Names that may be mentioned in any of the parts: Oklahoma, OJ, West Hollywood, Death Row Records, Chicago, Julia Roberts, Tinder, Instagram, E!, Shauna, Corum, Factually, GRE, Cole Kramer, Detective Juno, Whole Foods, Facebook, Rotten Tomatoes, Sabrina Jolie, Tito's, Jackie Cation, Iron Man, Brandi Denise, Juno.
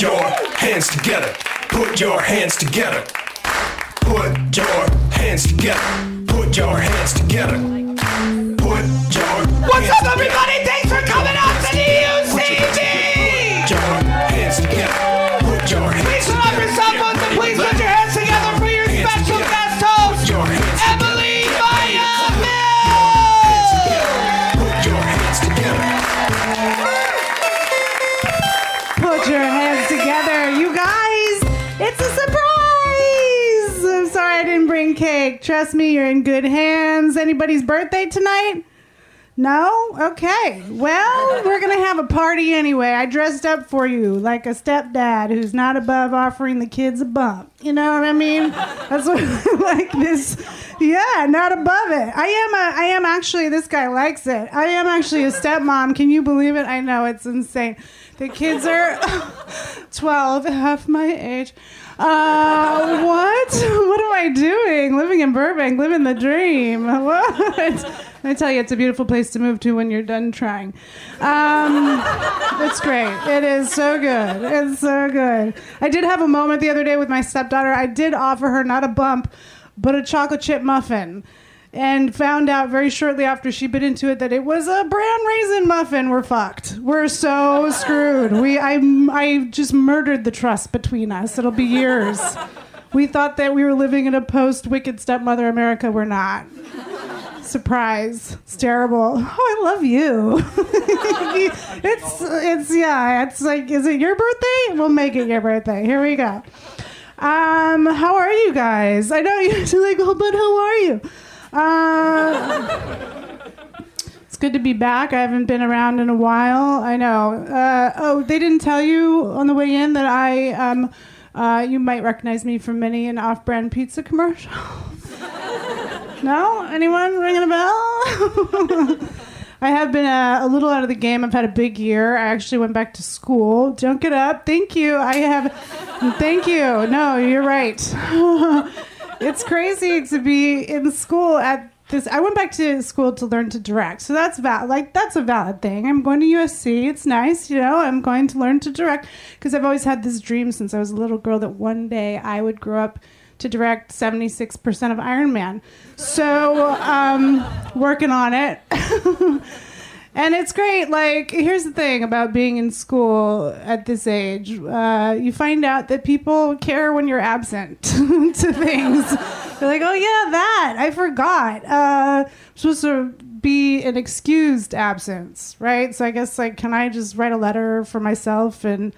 your hands together. Put your hands together. Put your hands together. Put your hands together. Put your What's hands up, everybody? Together. Thanks for coming out to the UCD. Put your hands together. Put your hands please together. Love yourself on the please put your hands together for your hands special together. Guest host, Emily Maya Mills. Put your hands together. Put your hands together, you guys. It's a surprise. I'm sorry I didn't bring cake. Trust me, you're in good hands. Anybody's birthday tonight? No? Okay. Well, we're going to have a party anyway. I dressed up for you like a stepdad who's not above offering the kids a bump. You know what I mean? That's what like this. Yeah, not above it. I am actually, this guy likes it. I am actually a stepmom. Can you believe it? I know, it's insane. The kids are 12, half my age. What am I doing? Living in Burbank, living the dream. What? I tell you, it's a beautiful place to move to when you're done trying. It's great. It is so good. It's so good. I did have a moment the other day with my stepdaughter. I did offer her not a bump, but a chocolate chip muffin. And found out very shortly after she bit into it that it was a brown raisin muffin. We're fucked. We're so screwed. I just murdered the trust between us. It'll be years. We thought that we were living in a post-Wicked Stepmother America. We're not. Surprise. It's terrible. Oh, I love you. It's like, is it your birthday? We'll make it your birthday. Here we go. How are you guys? I know you're like, well, but how are you? It's good to be back. I haven't been around in a while. I know. They didn't tell you on the way in that I you might recognize me from many an off-brand pizza commercial. No? Anyone ringing a bell? I have been a little out of the game. I've had a big year. I actually went back to school. Don't get up. Thank you. Thank you. No, you're right. It's crazy to be in school at this. I went back to school to learn to direct. So that's that's a valid thing. I'm going to USC. It's nice. You know, I'm going to learn to direct because I've always had this dream since I was a little girl that one day I would grow up to direct 76% of Iron Man. So working on it. And it's great. Like, here's the thing about being in school at this age. You find out that people care when you're absent to things. They're like, oh, yeah, that. I forgot. I'm supposed to be an excused absence, right? So I guess, like, can I just write a letter for myself and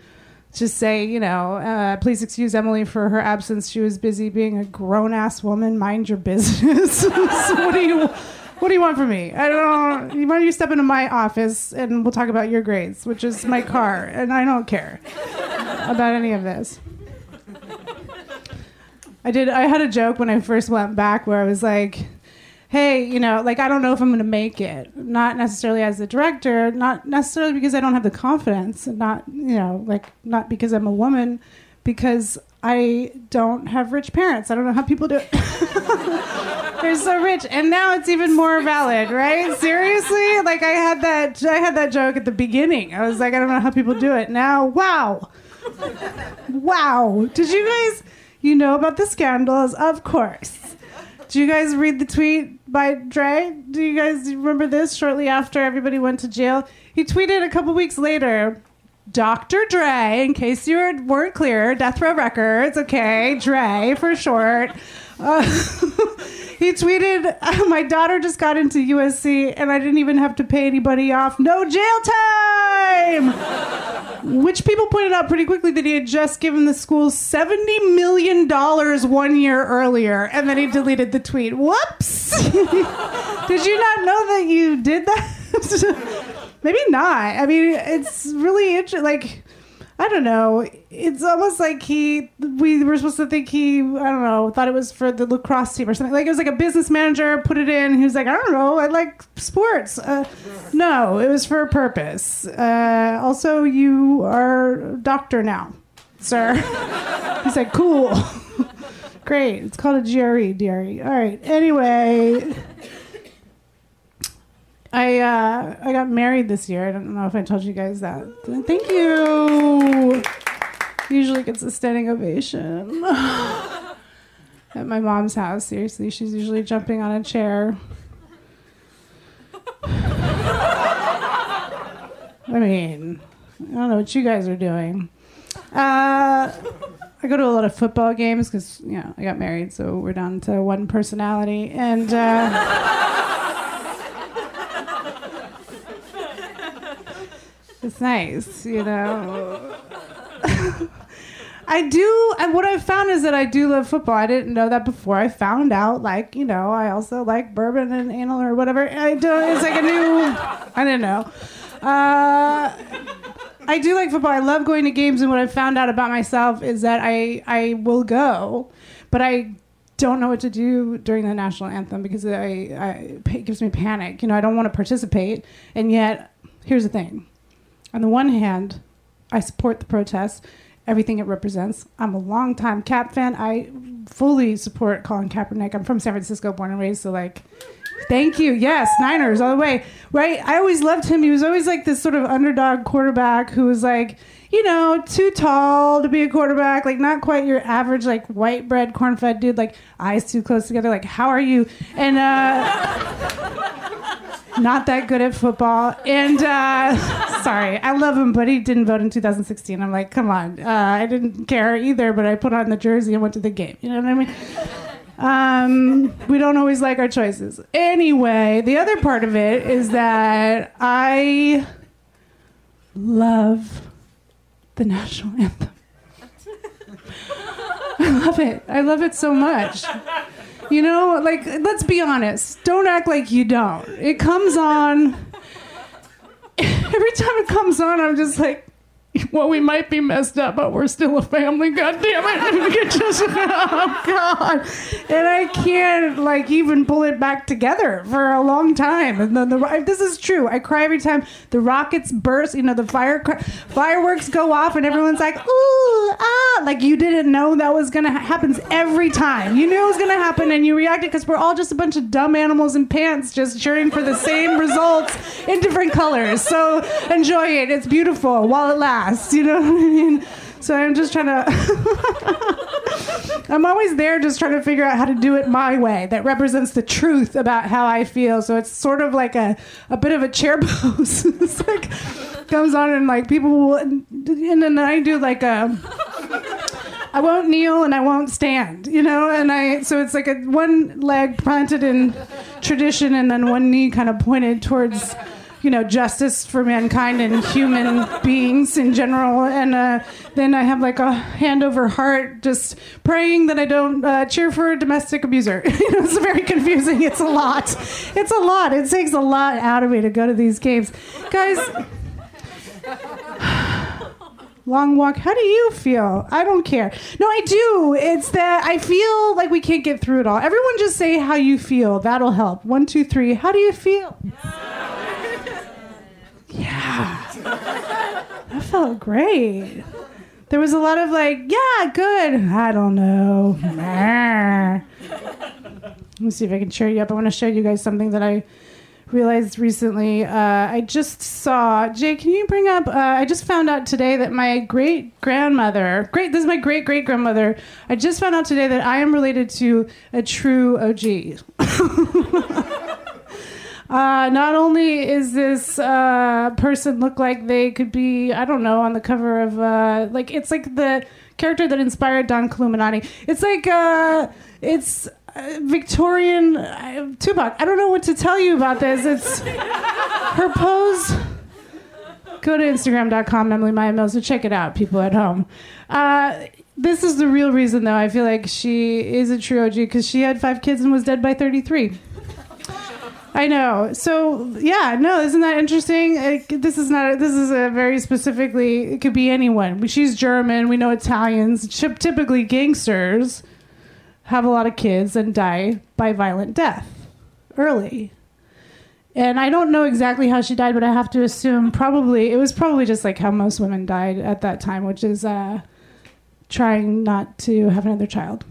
just say, you know, please excuse Emily for her absence. She was busy being a grown-ass woman. Mind your business. So what do you want from me? I don't. Why don't you step into my office and we'll talk about your grades, which is my car, and I don't care about any of this. I had a joke when I first went back where I was like, "Hey, you know, like I don't know if I'm going to make it. Not necessarily as a director, not necessarily because I don't have the confidence, and not you know, like not because I'm a woman, because." I don't have rich parents. I don't know how people do it. They're so rich. And now it's even more valid, right? Seriously? Like I had that joke at the beginning. I was like, I don't know how people do it. Now, wow. Wow. Did you guys, you know about the scandals? Of course. Did you guys read the tweet by Dre? Do you guys remember this? Shortly after everybody went to jail, he tweeted a couple weeks later, Dr. Dre, in case you weren't clear, Death Row Records, okay, Dre for short. He tweeted, my daughter just got into USC and I didn't even have to pay anybody off. No jail time! Which people pointed out pretty quickly that he had just given the school $70 million 1 year earlier and then he deleted the tweet. Whoops! Did you not know that you did that? Maybe not. I mean, it's really interesting. Like, I don't know. It's almost like we were supposed to think thought it was for the lacrosse team or something. Like, it was like a business manager put it in. He was like, I don't know. I like sports. No, it was for a purpose. Also, you are a doctor now, sir. He's like, cool. Great. It's called a GRE, DRE. All right. Anyway. I got married this year. I don't know if I told you guys that. Thank you. usually gets a standing ovation. At my mom's house, seriously, she's usually jumping on a chair. I mean, I don't know what you guys are doing. I go to a lot of football games because, you know, I got married, so we're down to one personality. And it's nice, you know. What I've found is that I do love football. I didn't know that before. I found out, like, you know, I also like bourbon and anal or whatever. It's like a new, I didn't know. I do like football. I love going to games, and what I've found out about myself is that I will go, but I don't know what to do during the national anthem because it gives me panic. You know, I don't want to participate, and yet, here's the thing. On the one hand, I support the protest, everything it represents. I'm a longtime Cap fan. I fully support Colin Kaepernick. I'm from San Francisco, born and raised, so like... Thank you. Yes, Niners all the way. Right? I always loved him. He was always like this sort of underdog quarterback who was like, you know, too tall to be a quarterback. Like not quite your average like white bread corn-fed dude. Like eyes too close together. Like how are you? And not that good at football. And sorry, I love him, but he didn't vote in 2016. I'm like, come on. I didn't care either, but I put on the jersey and went to the game. You know what I mean? We don't always like our choices. Anyway, the other part of it is that I love the national anthem. I love it so much. You know, like, let's be honest, don't act like you don't. It comes on every time it comes on. I'm just like, well, we might be messed up, but we're still a family. God damn it! Just, oh God! And I can't like even pull it back together for a long time. And then this is true. I cry every time the rockets burst. You know, the fireworks go off, and everyone's like, "Ooh, ah!" Like you didn't know that was gonna happen. Every time you knew it was gonna happen, and you reacted because we're all just a bunch of dumb animals in pants just cheering for the same results in different colors. So enjoy it. It's beautiful while it lasts. You know what I mean? So I'm just trying to... I'm always there just trying to figure out how to do it my way that represents the truth about how I feel. So it's sort of like a bit of a chair pose. It's like, comes on and like people will... And then I do like a... I won't kneel and I won't stand, you know? And so it's like one leg planted in tradition and then one knee kind of pointed towards... you know, justice for mankind and human beings in general. And then I have like a hand over heart just praying that I don't cheer for a domestic abuser. You know, it's very confusing. It's a lot. It takes a lot out of me to go to these games. Guys, long walk. How do you feel? I don't care. No, I do. It's that I feel like we can't get through it all. Everyone just say how you feel. That'll help. 1, 2, 3. How do you feel? Yeah, that felt great. There was a lot of like, yeah, good. I don't know. Let me see if I can cheer you up. I want to show you guys something that I realized recently. I just saw, Jay, can you bring up, I just found out today that my great-great-grandmother, I just found out today that I am related to a true OG. Not only is this person look like they could be, I don't know, on the cover of, like, it's like the character that inspired Don Columinati. It's like, it's Victorian Tupac. I don't know what to tell you about this. It's her pose. Go to Instagram.com, Emily Maya Mills, so check it out, people at home. This is the real reason, though. I feel like she is a true OG because she had 5 kids and was dead by 33. I know. So, yeah, no, isn't that interesting? This is a very specifically, it could be anyone. She's German. We know Italians. Typically, gangsters have a lot of kids and die by violent death early. And I don't know exactly how she died, but I have to assume it was probably just like how most women died at that time, which is trying not to have another child.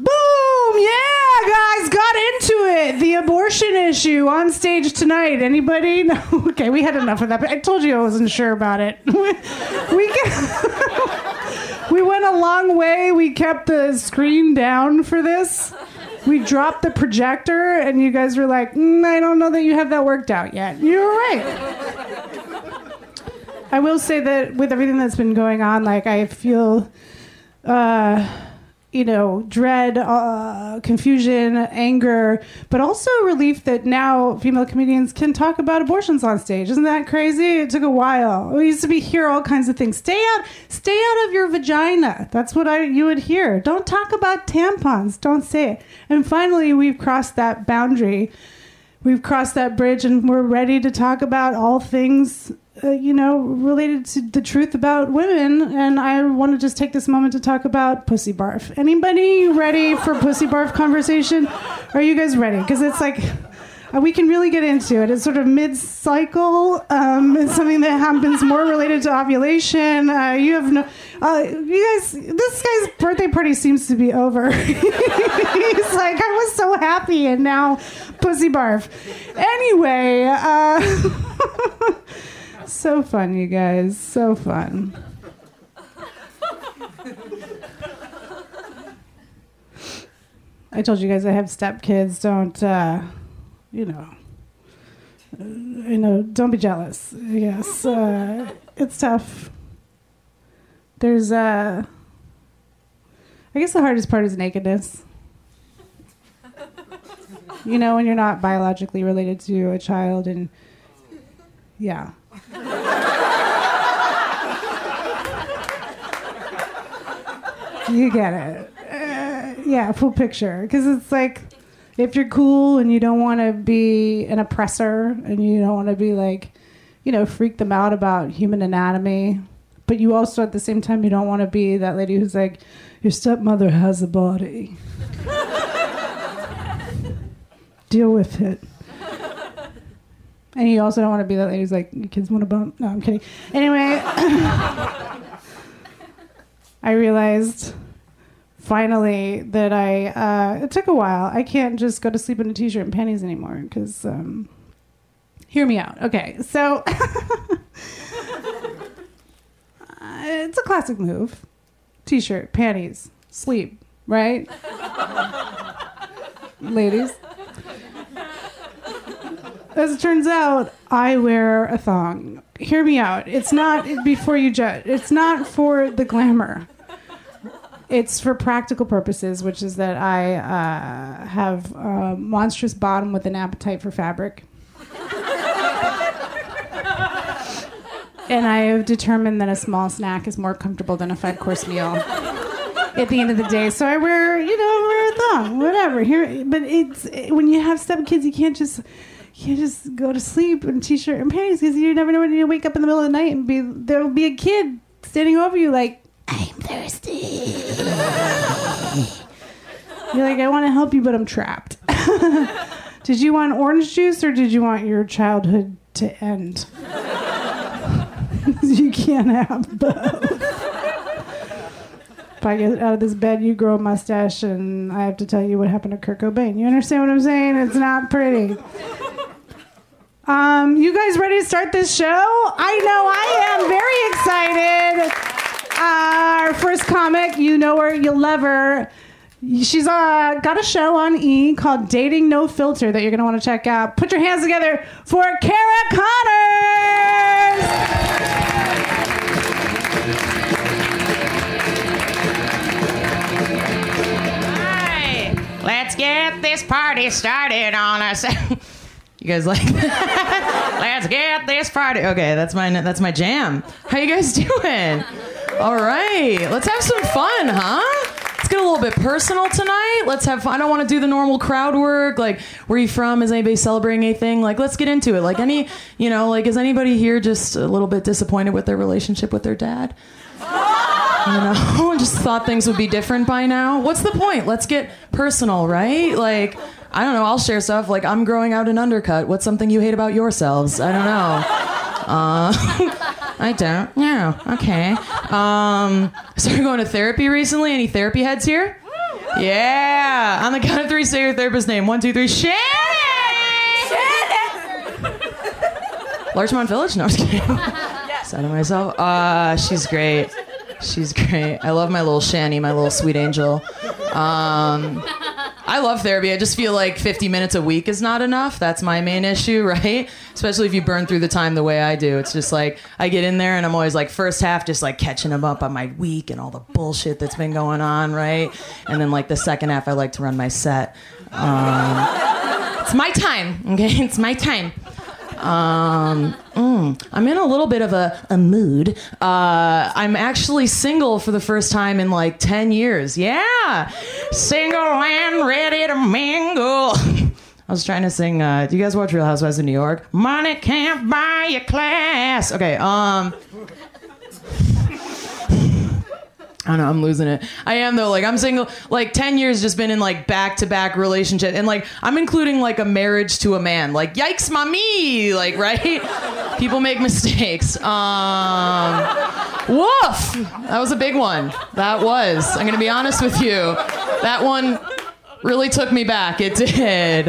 Boom! Yeah, guys, got into it. The abortion issue on stage tonight. Anybody? No. Okay, we had enough of that. But I told you I wasn't sure about it. We can... We went a long way. We kept the screen down for this. We dropped the projector, and you guys were like, I don't know that you have that worked out yet. You're right. I will say that with everything that's been going on, like, I feel, dread, confusion, anger, but also relief that now female comedians can talk about abortions on stage. Isn't that crazy? It took a while. We used to be hear all kinds of things. Stay out of your vagina. That's what you would hear. Don't talk about tampons. Don't say it. And finally, we've crossed that boundary. We've crossed that bridge, and we're ready to talk about all things related to the truth about women, and I want to just take this moment to talk about pussy barf. Anybody ready for pussy barf conversation? Are you guys ready? Because it's like, we can really get into it. It's sort of mid-cycle. It's something that happens more related to ovulation. This guy's birthday party seems to be over. He's like, I was so happy, and now pussy barf. Anyway, so fun, you guys. So fun. I told you guys I have stepkids. Don't, don't be jealous. Yes. It's tough. There's, I guess the hardest part is nakedness. When you're not biologically related to a child, and yeah. You get it. Full picture. Because it's like, if you're cool and you don't want to be an oppressor, and you don't want to be like, freak them out about human anatomy, but you also at the same time, you don't want to be that lady who's like, your stepmother has a body. Deal with it. And you also don't want to be that lady who's like, your kids want to bump. No, I'm kidding. Anyway, I realized finally that it took a while. I can't just go to sleep in a t-shirt and panties anymore because, hear me out. Okay, so it's a classic move. T-shirt, panties, sleep, right? Ladies. As it turns out, I wear a thong. Hear me out. It's not before you judge. It's not for the glamour. It's for practical purposes, which is that I have a monstrous bottom with an appetite for fabric. And I have determined that a small snack is more comfortable than a five-course meal at the end of the day. So I wear, I wear a thong, whatever. But when you have stepkids, you can't just... You just go to sleep in a t-shirt and panties because you never know when you wake up in the middle of the night and there'll be a kid standing over you like, I'm thirsty. You're like, I want to help you, but I'm trapped. Did you want orange juice or did you want your childhood to end? You can't have both. If I get out of this bed, you grow a mustache and I have to tell you what happened to Kurt Cobain. You understand what I'm saying? It's not pretty. You guys ready to start this show? I know I am very excited. Our first comic, you know her, you'll love her. She's got a show on E! called Dating No Filter that you're going to want to check out. Put your hands together for Kara Connors! All right, let's get this party started on us. You guys like that? Let's get this party. Okay, that's my jam. How you guys doing? All right, let's have some fun, huh? Let's get a little bit personal tonight. Let's have fun. I don't want to do the normal crowd work. Like, where are you from? Is anybody celebrating anything? Like, let's get into it. Like, is anybody here just a little bit disappointed with their relationship with their dad? Just thought things would be different by now. What's the point? Let's get personal, right? Like, I don't know, I'll share stuff like, I'm growing out an undercut. What's something you hate about yourselves? I don't know. I don't know. Okay. Started going to therapy recently. Any therapy heads here? Yeah. On the count of three, say your therapist's name. 1, 2, 3. Shannon! Larchmont Village? No, I'm just kidding. Said to myself. She's great. She's great. I love my little Shani, my little sweet angel. I love therapy. I just feel like 50 minutes a week is not enough. That's my main issue, right? Especially if you burn through the time the way I do. It's just like I get in there and I'm always like first half just like catching them up on my week and all the bullshit that's been going on, right? And then like the second half I like to run my set. It's my time, okay? It's my time. I'm in a little bit of a mood. I'm actually single for the first time in like 10 years. Yeah. Single and ready to mingle. I was trying to sing, do you guys watch Real Housewives of New York? Money can't buy your class. Okay, I don't know, I'm losing it. I am though, like I'm single, like 10 years just been in like back-to-back relationship, and like I'm including like a marriage to a man. Like, yikes, mommy, like, right? People make mistakes. Woof! That was a big one. That was. I'm gonna be honest with you. That one really took me back, it did.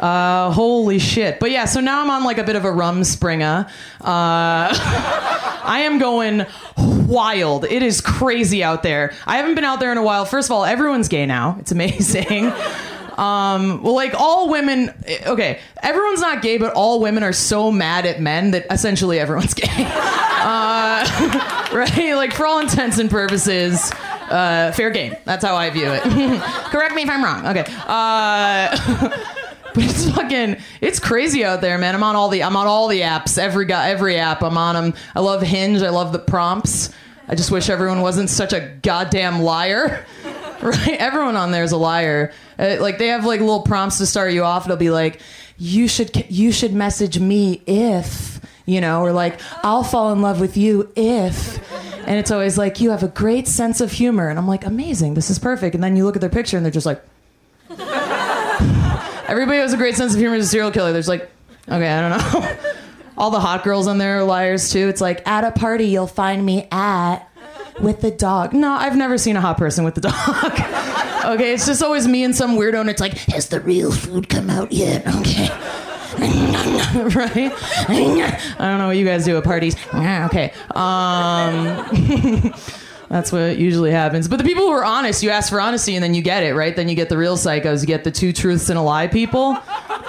Holy shit. But yeah, so now I'm on like a bit of a rum springer. I am going wild. It is crazy out there. I haven't been out there in a while. First of all, everyone's gay now. It's amazing. Well, like all women, okay, everyone's not gay, but all women are so mad at men that essentially everyone's gay. Right? Like for all intents and purposes, fair game. That's how I view it. Correct me if I'm wrong. Okay. But it's fucking, it's crazy out there, man. I'm on all the apps. Every app, I'm on them. I love Hinge. I love the prompts. I just wish everyone wasn't such a goddamn liar, right? Everyone on there is a liar. Like they have like little prompts to start you off. It'll be like, you should message me if, you know, or like, I'll fall in love with you if. And it's always like, you have a great sense of humor. And I'm like, amazing. This is perfect. And then you look at their picture and they're just like. Everybody who has a great sense of humor is a serial killer. There's like, okay, I don't know. All the hot girls on there are liars too. It's like, at a party you'll find me at with the dog. No, I've never seen a hot person with the dog. Okay, it's just always me and some weirdo, and it's like, has the real food come out yet? Okay. Right? I don't know what you guys do at parties. Okay. That's what usually happens. But the people who are honest, you ask for honesty and then you get it, right? Then you get the real psychos. You get the two truths and a lie people.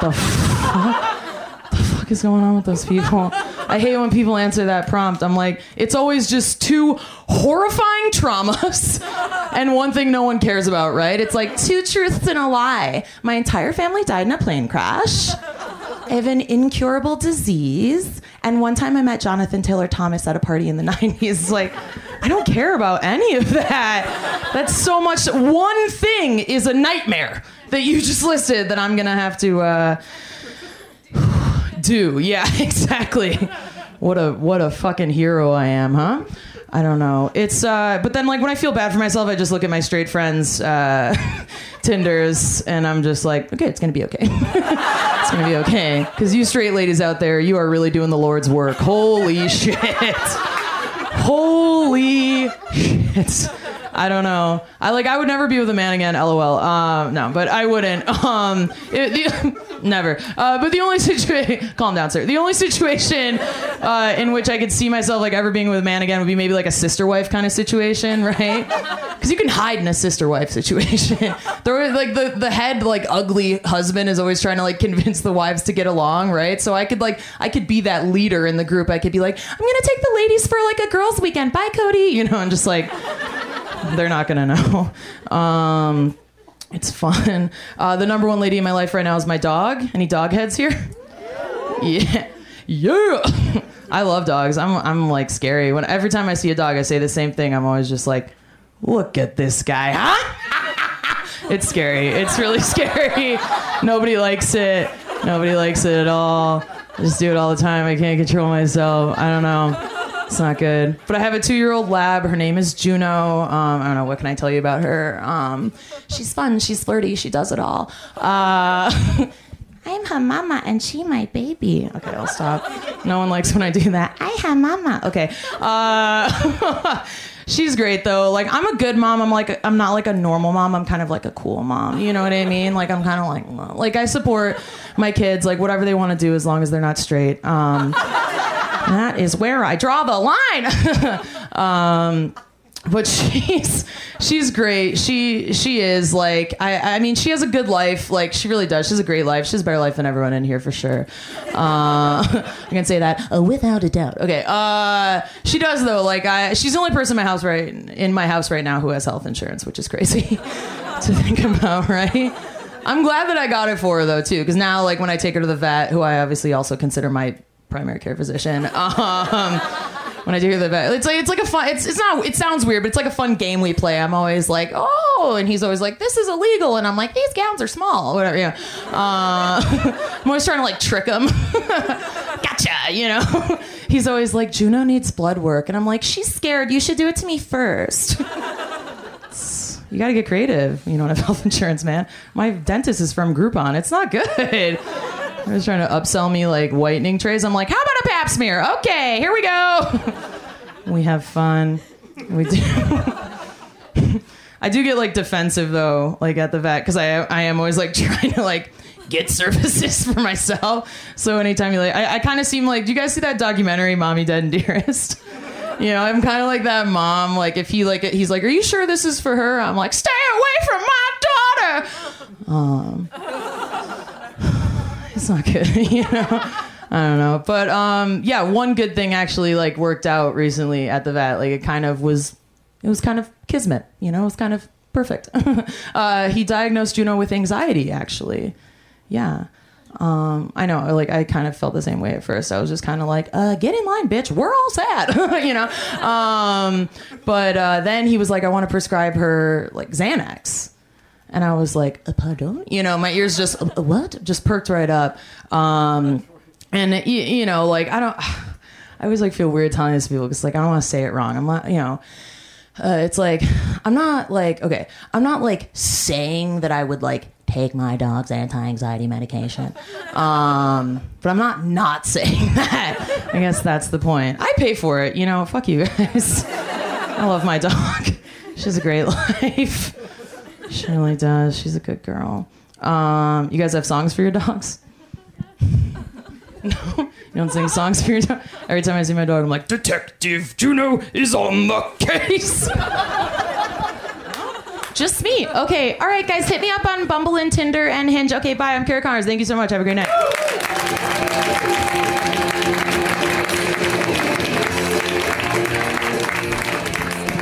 The fuck is going on with those people? I hate when people answer that prompt. I'm like, it's always just two horrifying traumas and one thing no one cares about, right? It's like two truths and a lie. My entire family died in a plane crash. I have an incurable disease. And one time I met Jonathan Taylor Thomas at a party in the 90s. Like, I don't care about any of that. That's so much. One thing is a nightmare that you just listed that I'm going to have to do. Yeah, exactly. What a fucking hero I am, huh? I don't know. It's but then like when I feel bad for myself, I just look at my straight friends' Tinders, and I'm just like, okay, it's going to be okay. It's going to be okay. Because you straight ladies out there, you are really doing the Lord's work. Holy shit. Holy shit. I don't know. I would never be with a man again, LOL. No, but I wouldn't. Never. But the only situation... Calm down, sir. The only situation in which I could see myself like ever being with a man again would be maybe like a sister-wife kind of situation, right? Because you can hide in a sister-wife situation. There, like the head like ugly husband is always trying to like convince the wives to get along, right? So I could be that leader in the group. I could be like, I'm going to take the ladies for like a girls' weekend. Bye, Cody. You know, and just like... They're not going to know. It's fun. The number one lady in my life right now is my dog. Any dog heads here? Yeah. Yeah. I love dogs. I'm like scary. Every time I see a dog, I say the same thing. I'm always just like, look at this guy, huh? It's scary. It's really scary. Nobody likes it. Nobody likes it at all. I just do it all the time. I can't control myself. I don't know. It's not good. But I have a 2-year-old lab. Her name is Juno. I don't know. What can I tell you about her? She's fun. She's flirty. She does it all. I'm her mama and she my baby. Okay, I'll stop. No one likes when I do that. I her mama. Okay. She's great though. Like I'm a good mom. I'm not like a normal mom. I'm kind of like a cool mom. You know what I mean? Like I'm kind of like I support my kids. Like whatever they want to do as long as they're not straight. That is where I draw the line. But she's great. She is like, I mean, she has a good life. Like, she really does. She has a great life. She has a better life than everyone in here for sure. I can say that without a doubt. Okay. She does though. Like, she's the only person in my house right now who has health insurance, which is crazy to think about, right? I'm glad that I got it for her though too, because now like when I take her to the vet, who I obviously also consider my primary care physician. When I do hear the vet, it's like a fun. It's not. It sounds weird, but it's like a fun game we play. I'm always like, oh, and he's always like, this is illegal, and I'm like, these gowns are small, whatever. You know, I'm always trying to like trick him. Gotcha, you know. He's always like, Juno needs blood work, and I'm like, she's scared. You should do it to me first. You gotta get creative. You don't have health insurance, man. My dentist is from Groupon. It's not good. I was trying to upsell me like whitening trays. I'm like, how about a pap smear? Okay, here we go. We have fun. We do. I do get like defensive though, like at the vet, because I am always like trying to like get services for myself. So anytime you like, I kind of seem like, do you guys see that documentary, Mommy Dead and Dearest? You know, I'm kind of like that mom. Like if he's like, are you sure this is for her? I'm like, stay away from my daughter. It's not good, you know? I don't know. But, yeah, one good thing actually, like, worked out recently at the vet. Like, it was kind of kismet, you know? It was kind of perfect. He diagnosed Juno with anxiety, actually. Yeah. I know, like, I kind of felt the same way at first. I was just kind of like, get in line, bitch. We're all sad, you know? But then he was like, I want to prescribe her, like, Xanax. And I was like, pardon? You know, my ears just, what? Just perked right up. And, you know, like, I always, like, feel weird telling this to people because, like, I don't want to say it wrong. I'm not, you know, it's like, I'm not, like, okay, I'm not, like, saying that I would, like, take my dog's anti-anxiety medication. But I'm not saying that. I guess that's the point. I pay for it, you know, fuck you guys. I love my dog. She has a great life. She really does. She's a good girl. You guys have songs for your dogs? No? You don't sing songs for your dog? Every time I see my dog, I'm like, Detective Juno is on the case. Just me. Okay. All right, guys. Hit me up on Bumble and Tinder and Hinge. Okay, bye. I'm Kara Connors. Thank you so much. Have a great night.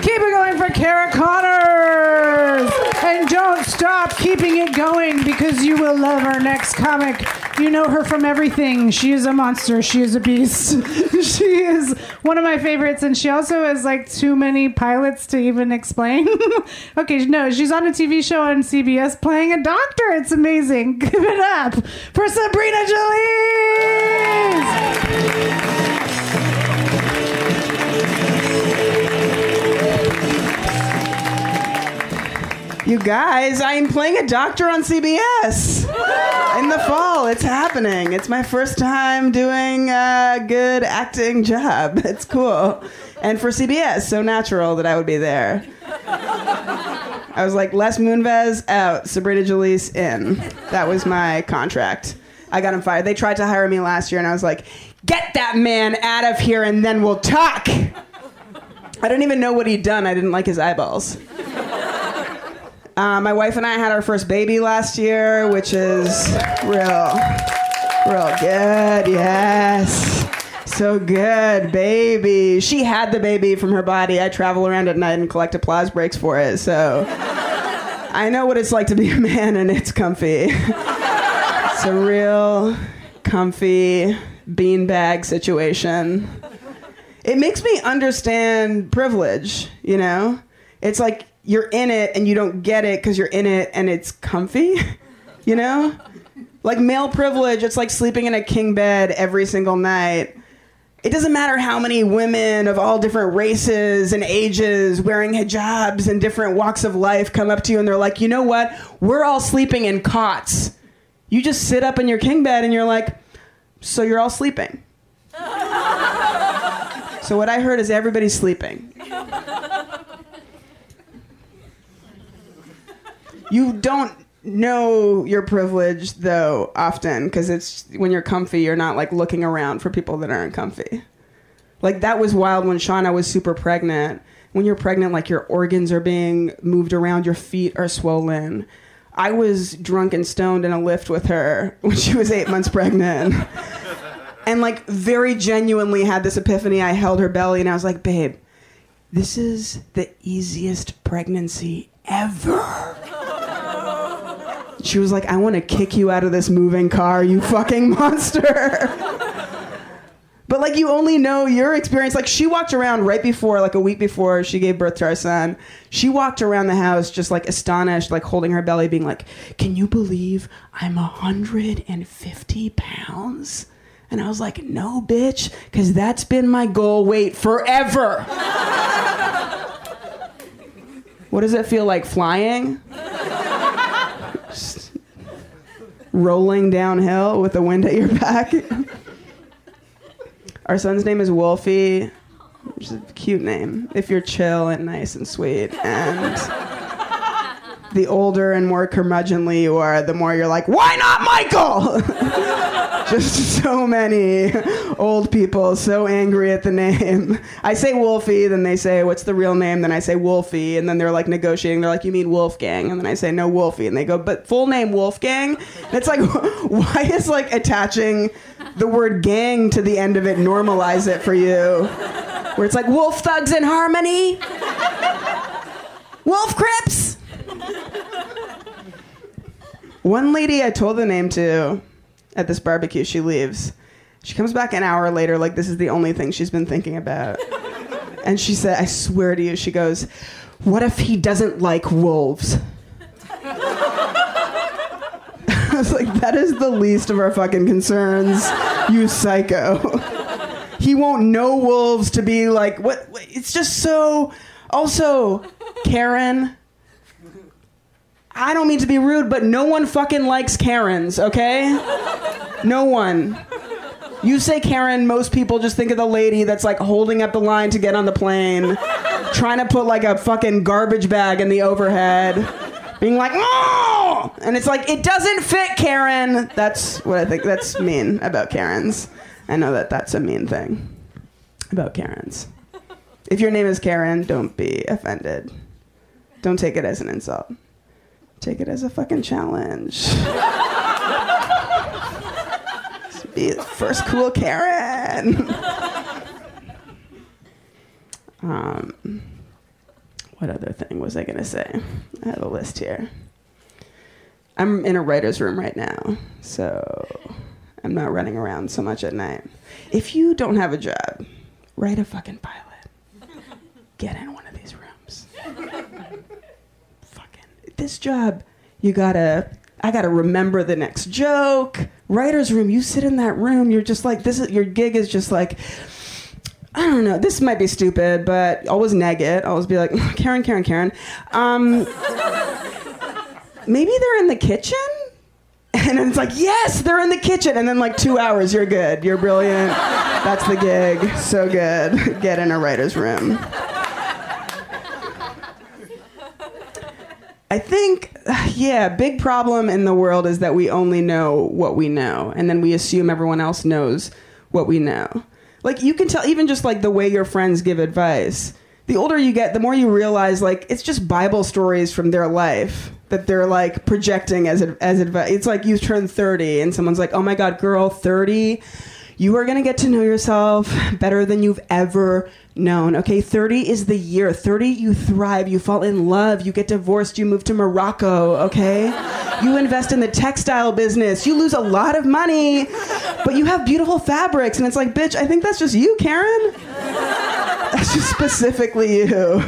Keep it going for Kara Connors. And don't stop keeping it going, because you will love our next comic. You know her from everything. She is a monster. She is a beast. She is one of my favorites, and she also has like too many pilots to even explain. Okay, no, she's on a TV show on CBS playing a doctor. It's amazing. Give it up for Sabrina Jolie. You guys, I am playing a doctor on CBS in the fall. It's happening. It's my first time doing a good acting job. It's cool. And for CBS, so natural that I would be there. I was like, Les Moonves out, Sabrina Jalise in. That was my contract. I got him fired. They tried to hire me last year, and I was like, get that man out of here, and then we'll talk. I didn't even know what he'd done. I didn't like his eyeballs. My wife and I had our first baby last year, which is real good. Yes. So good, baby. She had the baby from her body. I travel around at night and collect applause breaks for it. So I know what it's like to be a man, and it's comfy. It's a real comfy beanbag situation. It makes me understand privilege, you know? It's like, you're in it and you don't get it because you're in it and it's comfy, you know? Like male privilege, it's like sleeping in a king bed every single night. It doesn't matter how many women of all different races and ages wearing hijabs and different walks of life come up to you and they're like, you know what? We're all sleeping in cots. You just sit up in your king bed and you're like, so you're all sleeping. So what I heard is everybody's sleeping. You don't know your privilege, though, often, because it's when you're comfy, you're not, like, looking around for people that aren't comfy. Like, that was wild when Shauna was super pregnant, when you're pregnant, like your organs are being moved around, your feet are swollen. I was drunk and stoned in a lift with her when she was 8 months pregnant. And like very genuinely had this epiphany. I held her belly and I was like, babe, this is the easiest pregnancy ever. She was like, I want to kick you out of this moving car, you fucking monster. But like you only know your experience. Like she walked around right before, like a week before she gave birth to our son. She walked around the house just like astonished, like holding her belly being like, can you believe I'm 150 pounds? And I was like, no, bitch, because that's been my goal weight forever. What does it feel like, flying? Just rolling downhill with the wind at your back? Our son's name is Wolfie, which is a cute name, if you're chill and nice and sweet. And the older and more curmudgeonly you are, the more you're like, why not Michael? Just so many old people so angry at the name. I say Wolfie, then they say, what's the real name? Then I say Wolfie, and then they're like negotiating. They're like, you mean Wolfgang? And then I say, no, Wolfie. And they go, but full name Wolfgang? And it's like, why is like attaching the word gang to the end of it normalize it for you? Where it's like, Wolf Thugs in Harmony? Wolf Crips? One lady I told the name to at this barbecue, she leaves. She comes back an hour later, like this is the only thing she's been thinking about. And she said, I swear to you, she goes, what if he doesn't like wolves? I was like, that is the least of our fucking concerns, you psycho. He won't know wolves to be like, what? It's just so, also, Karen, I don't mean to be rude, but no one fucking likes Karens, okay? No one. You say Karen, most people just think of the lady that's like holding up the line to get on the plane, trying to put like a fucking garbage bag in the overhead, being like, oh! And it's like, it doesn't fit, Karen. That's what I think, that's mean about Karens. I know that that's a mean thing about Karens. If your name is Karen, don't be offended. Don't take it as an insult. Take it as a fucking challenge. Just be the first cool Karen. What other thing was I gonna say? I have a list here. I'm in a writer's room right now, so I'm not running around so much at night. If you don't have a job, write a fucking pilot. Get in one of these rooms. This job, I gotta remember the next joke. Writer's room, you sit in that room, you're just like, this is, your gig is just like, I don't know, this might be stupid, but always nag it, always be like, Karen. Maybe they're in the kitchen? And then it's like, yes, they're in the kitchen. And then like 2 hours, you're good, you're brilliant. That's the gig, so good. Get in a writer's room. I think, yeah, big problem in the world is that we only know what we know, and then we assume everyone else knows what we know. Like, you can tell, even just, like, the way your friends give advice. The older you get, the more you realize, like, it's just Bible stories from their life that they're, like, projecting as advice. It's like you turn 30, and someone's like, oh, my God, girl, 30? You are going to get to know yourself better than you've ever known. Okay, 30 is the year. 30, you thrive, you fall in love, you get divorced, you move to Morocco, okay? You invest in the textile business. You lose a lot of money, but you have beautiful fabrics. And it's like, bitch, I think that's just you, Karen. That's just specifically you.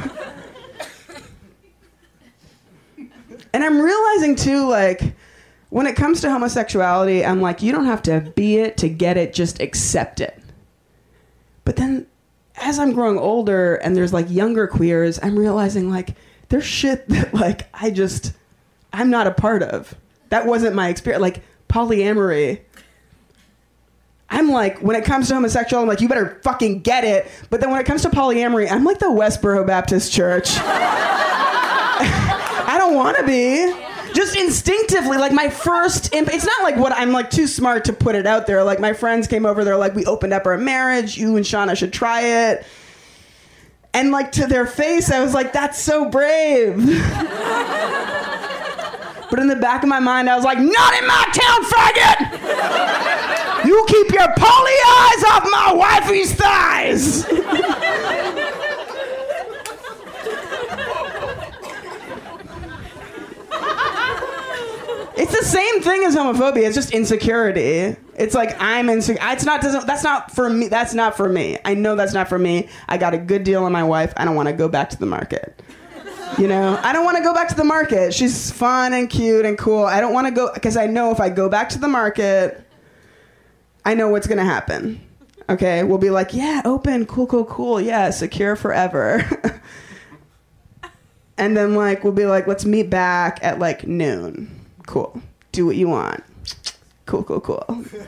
And I'm realizing, too, like, when it comes to homosexuality, I'm like, you don't have to be it to get it, just accept it. But then as I'm growing older and there's like younger queers, I'm realizing like there's shit that like I'm not a part of. That wasn't my experience. Like polyamory. I'm like, when it comes to homosexuality, I'm like, you better fucking get it. But then when it comes to polyamory, I'm like the Westboro Baptist Church. I don't want to be. Just instinctively, like my first, it's not like what I'm like too smart to put it out there. Like my friends came over, they're like, we opened up our marriage. You and Shauna should try it. And like to their face, I was like, that's so brave. But in the back of my mind, I was like, not in my town, faggot! You keep your poly eyes off my wifey's thighs! It's the same thing as homophobia. It's just insecurity. It's like I'm insecure. That's not for me. That's not for me. I know that's not for me. I got a good deal on my wife. I don't want to go back to the market. You know, I don't want to go back to the market. She's fun and cute and cool. I don't want to go because I know if I go back to the market, I know what's going to happen. Okay, we'll be like, yeah, open, cool, yeah, secure forever. And then like we'll be like, let's meet back at like noon. Cool. Do what you want. Cool. 12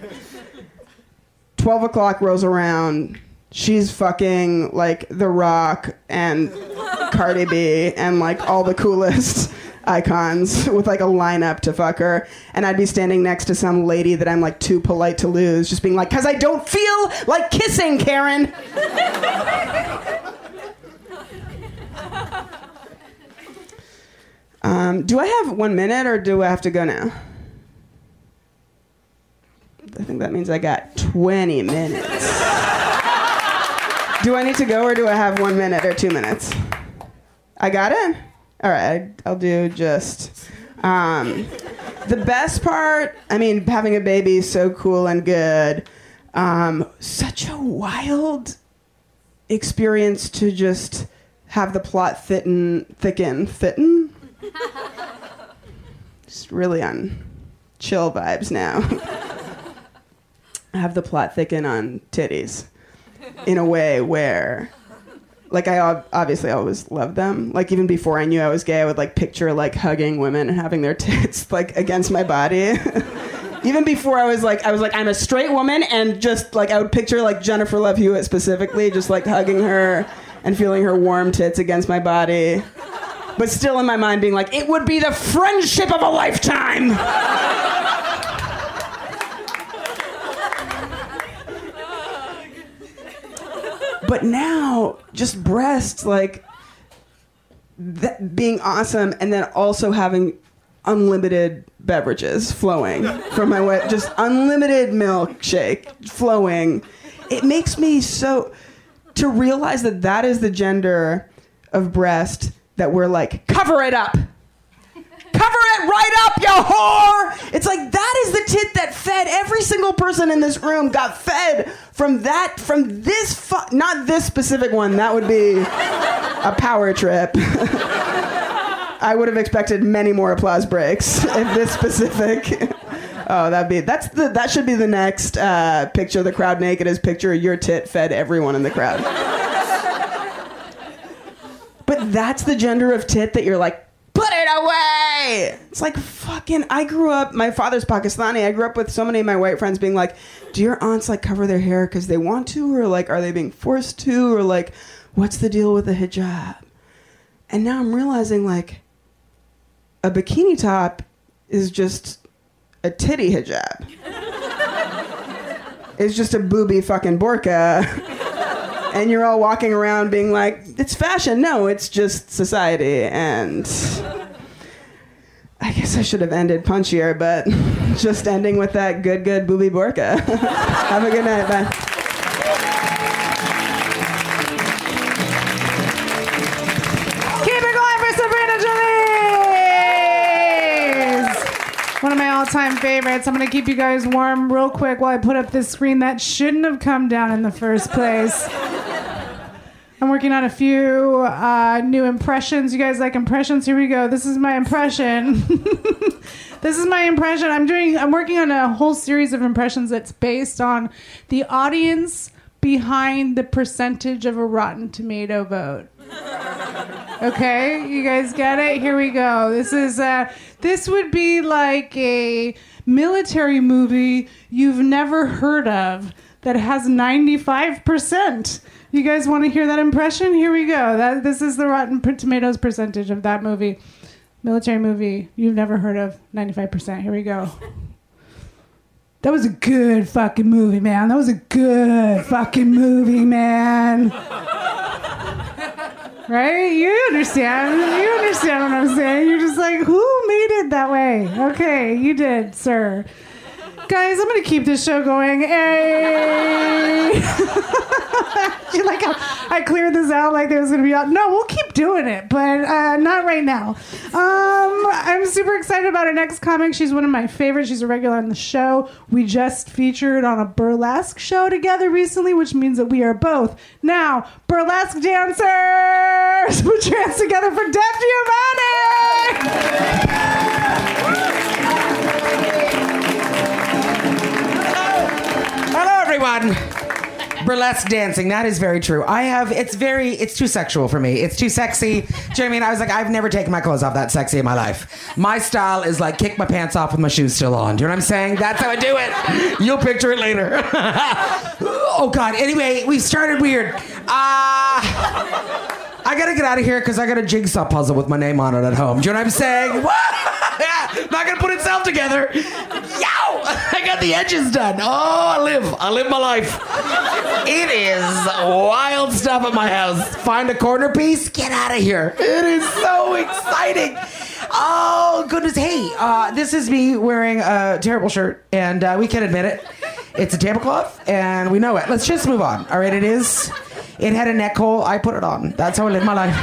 o'clock rolls around. She's fucking like The Rock and Cardi B and like all the coolest icons with like a lineup to fuck her. And I'd be standing next to some lady that I'm like too polite to lose, just being like, because I don't feel like kissing, Karen. Do I have 1 minute or do I have to go now? I think that means I got 20 minutes. Do I need to go or do I have 1 minute or 2 minutes? I got it? All right, I'll do just... the best part, I mean, having a baby is so cool and good. Such a wild experience to just have the plot thicken. Just really on chill vibes now. I have the plot thicken on titties in a way where like I obviously always loved them. Like even before I knew I was gay, I would like picture like hugging women and having their tits like against my body. Even before I was like I'm a straight woman, and just like I would picture like Jennifer Love Hewitt specifically just like hugging her and feeling her warm tits against my body. But still in my mind being like, it would be the friendship of a lifetime. But now, just breasts, like, that being awesome, and then also having unlimited beverages flowing from my way. Just unlimited milkshake flowing. It makes me so... To realize that that is the gender of breast... that we're like, cover it up. Cover it right up, you whore! It's like, that is the tit that fed. Every single person in this room got fed not this specific one. That would be a power trip. I would have expected many more applause breaks if this specific. Oh, that should be the next picture of the crowd naked is picture your tit fed everyone in the crowd. But that's the gender of tit that you're like, put it away! It's like, fucking, I grew up, my father's Pakistani, I grew up with so many of my white friends being like, do your aunts, like, cover their hair because they want to? Or, like, are they being forced to? Or, like, what's the deal with the hijab? And now I'm realizing, like, a bikini top is just a titty hijab. It's just a booby fucking burqa. And you're all walking around being like, it's fashion. No, it's just society. And I guess I should have ended punchier, but just ending with that good booby burka. Have a good night. Bye. Keep it going for Sabrina Jolie. One of my all-time favorites. I'm going to keep you guys warm real quick while I put up this screen that shouldn't have come down in the first place. I'm working on a few new impressions. You guys like impressions? Here we go. This is my impression. I'm working on a whole series of impressions that's based on the audience behind the percentage of a Rotten Tomato vote. Okay? You guys get it? Here we go. This would be like a military movie you've never heard of that has 95%. You guys want to hear that impression? Here we go. This is the Rotten Tomatoes percentage of that movie. Military movie you've never heard of, 95%. Here we go. That was a good fucking movie, man. Right? You understand. You understand what I'm saying. You're just like, who made it that way? Okay, you did, sir. Guys, I'm going to keep this show going. Hey! You're like, I cleared this out like there was going to be out. No, we'll keep doing it, but not right now. I'm super excited about our next comic. She's one of my favorites. She's a regular on the show. We just featured on a burlesque show together recently, which means that we are both now burlesque dancers who dance together for Deaf Giovanni! Everyone, burlesque dancing, that is very true. It's too sexual for me. It's too sexy. Do you know what I mean? I was like, I've never taken my clothes off that sexy in my life. My style is like, kick my pants off with my shoes still on. Do you know what I'm saying? That's how I do it. You'll picture it later. Oh God, anyway, we started weird. I gotta get out of here because I got a jigsaw puzzle with my name on it at home. Do you know what I'm saying? What? Not gonna put itself together. Yow! I got the edges done. Oh, I live my life. It is wild stuff at my house. Find a corner piece, get out of here. It is so exciting. Oh, goodness. Hey, this is me wearing a terrible shirt, and we can admit it. It's a tablecloth, and we know it. Let's just move on. All right, it had a neck hole. I put it on. That's how I live my life.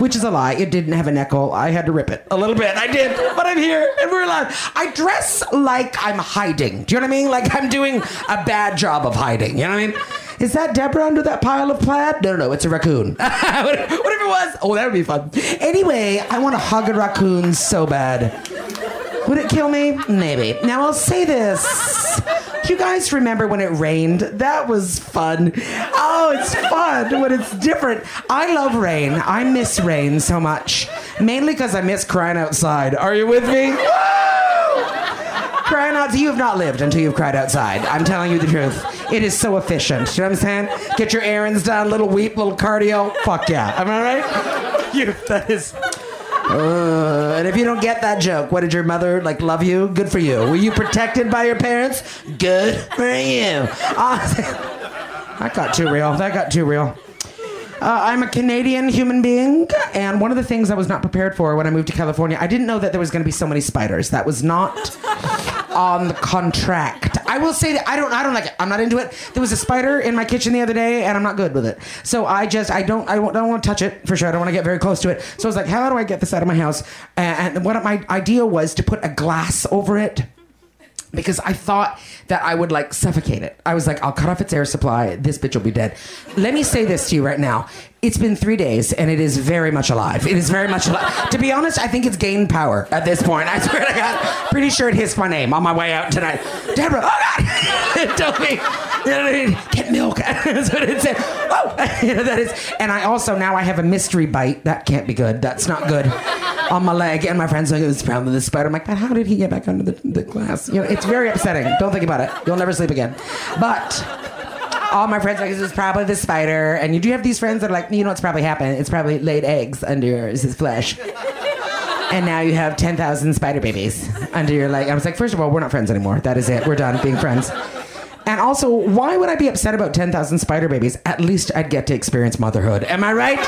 Which is a lie. It didn't have a neck hole. I had to rip it a little bit. I did. But I'm here and we're alive. I dress like I'm hiding. Do you know what I mean? Like I'm doing a bad job of hiding. You know what I mean? Is that Deborah under that pile of plaid? No, it's a raccoon. Whatever it was. Oh, that would be fun. Anyway, I want to hug a raccoon so bad. Would it kill me? Maybe. Now I'll say this. Do you guys remember when it rained? That was fun. Oh, it's fun when it's different. I love rain. I miss rain so much. Mainly because I miss crying outside. Are you with me? Crying outside. You have not lived until you've cried outside. I'm telling you the truth. It is so efficient. You know what I'm saying? Get your errands done, little weep, little cardio. Fuck yeah. Am I right? You, that is... and if you don't get that joke, what did your mother love you? Good for you. Were you protected by your parents? Good for you. That got too real. I'm a Canadian human being, and one of the things I was not prepared for when I moved to California, I didn't know that there was going to be so many spiders. That was not on the contract. I will say that I don't like it. I'm not into it. There was a spider in my kitchen the other day, and I'm not good with it. So I don't want to touch it for sure. I don't want to get very close to it. So I was like, how do I get this out of my house? And what my idea was to put a glass over it. Because I thought that I would suffocate it. I was like, I'll cut off its air supply. This bitch will be dead. Let me say this to you right now. It's been 3 days and it is very much alive. To be honest, I think it's gained power at this point. I swear to God. Pretty sure it hissed my name on my way out tonight. Deborah, oh God! It told me, get milk. That's what it said. Oh! That is. And I also, now I have a mystery bite. That can't be good. That's not good. On my leg, and my friend's like, it was probably the spider. I'm like, but how did he get back under the glass? It's very upsetting. Don't think about it. You'll never sleep again. But all my friends are like, this is probably the spider. And you do have these friends that are like, you know what's probably happened? It's probably laid eggs under his flesh. And now you have 10,000 spider babies under your leg. I was like, first of all, we're not friends anymore. That is it. We're done being friends. And also, why would I be upset about 10,000 spider babies? At least I'd get to experience motherhood. Am I right?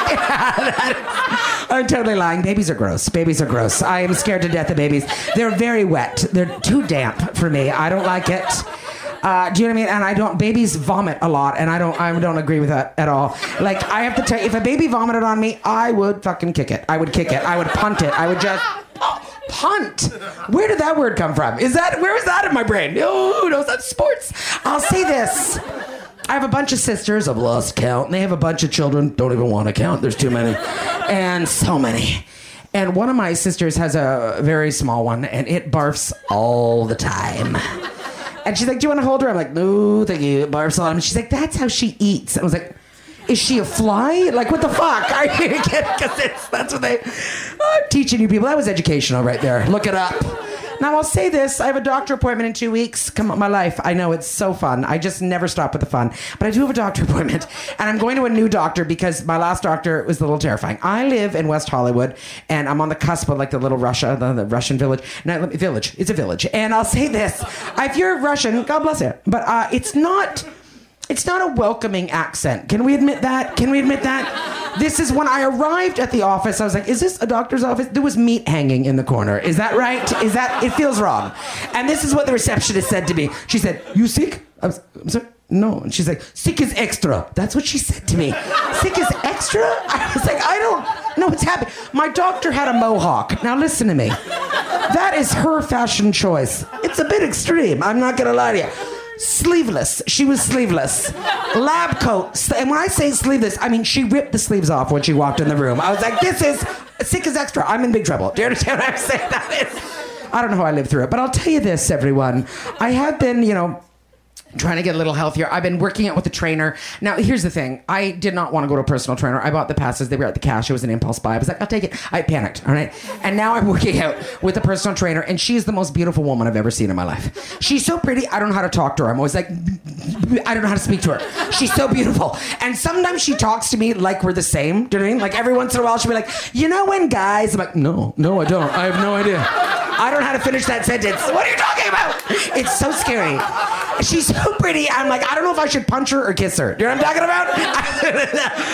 I'm totally lying. Babies are gross. Babies are gross. I am scared to death of babies. They're very wet. They're too damp for me. I don't like it. Do you know what I mean? And babies vomit a lot, and I don't agree with that at all. I have to tell you, if a baby vomited on me, I would fucking kick it. I would kick it. I would punt it. I would just... Punt. Where did that word come from? Where is that in my brain? Oh, no, that's sports. I'll say this. I have a bunch of sisters. I've lost count. And they have a bunch of children. Don't even want to count. There's too many. And so many. And one of my sisters has a very small one, and it barfs all the time. And she's like, do you want to hold her? I'm like, no, thank you. It barfs all the time. She's like, that's how she eats. I was like, is she a fly? What the fuck? Are you kidding? Because that's what I'm teaching you people. That was educational right there. Look it up. Now, I'll say this. I have a doctor appointment in 2 weeks. Come on, my life. I know it's so fun. I just never stop with the fun. But I do have a doctor appointment. And I'm going to a new doctor because my last doctor was a little terrifying. I live in West Hollywood. And I'm on the cusp of the little Russia, the Russian village. No, village. It's a village. And I'll say this. If you're Russian, God bless you. But it's not... It's not a welcoming accent. Can we admit that? This is when I arrived at the office. I was like, is this a doctor's office? There was meat hanging in the corner. Is that right? It feels wrong. And this is what the receptionist said to me. She said, you sick? I was, I'm sorry? No. And she's like, sick is extra. That's what she said to me. Sick is extra? I was like, I don't know what's happening. My doctor had a mohawk. Now listen to me. That is her fashion choice. It's a bit extreme. I'm not going to lie to you. Sleeveless. She was sleeveless. Lab coat. And when I say sleeveless, I mean she ripped the sleeves off when she walked in the room. I was like, this is sick as extra. I'm in big trouble. Do you understand what I'm saying? I don't know how I lived through it, but I'll tell you this, everyone. I have been, trying to get a little healthier. I've been working out with a trainer. Now, here's the thing. I did not want to go to a personal trainer. I bought the passes. They were at the cash. It was an impulse buy. I was like, I'll take it. I panicked, all right? And now I'm working out with a personal trainer, and she's the most beautiful woman I've ever seen in my life. She's so pretty, I don't know how to talk to her. I'm always like, I don't know how to speak to her. She's so beautiful. And sometimes she talks to me like we're the same. Do you know what I mean? Like every once in a while, she'll be like, you know when guys... I'm like, no, I don't. I have no idea. I don't know how to finish that sentence. What are you talking about? It's so scary. She's so pretty. I'm like, I don't know if I should punch her or kiss her. You know what I'm talking about?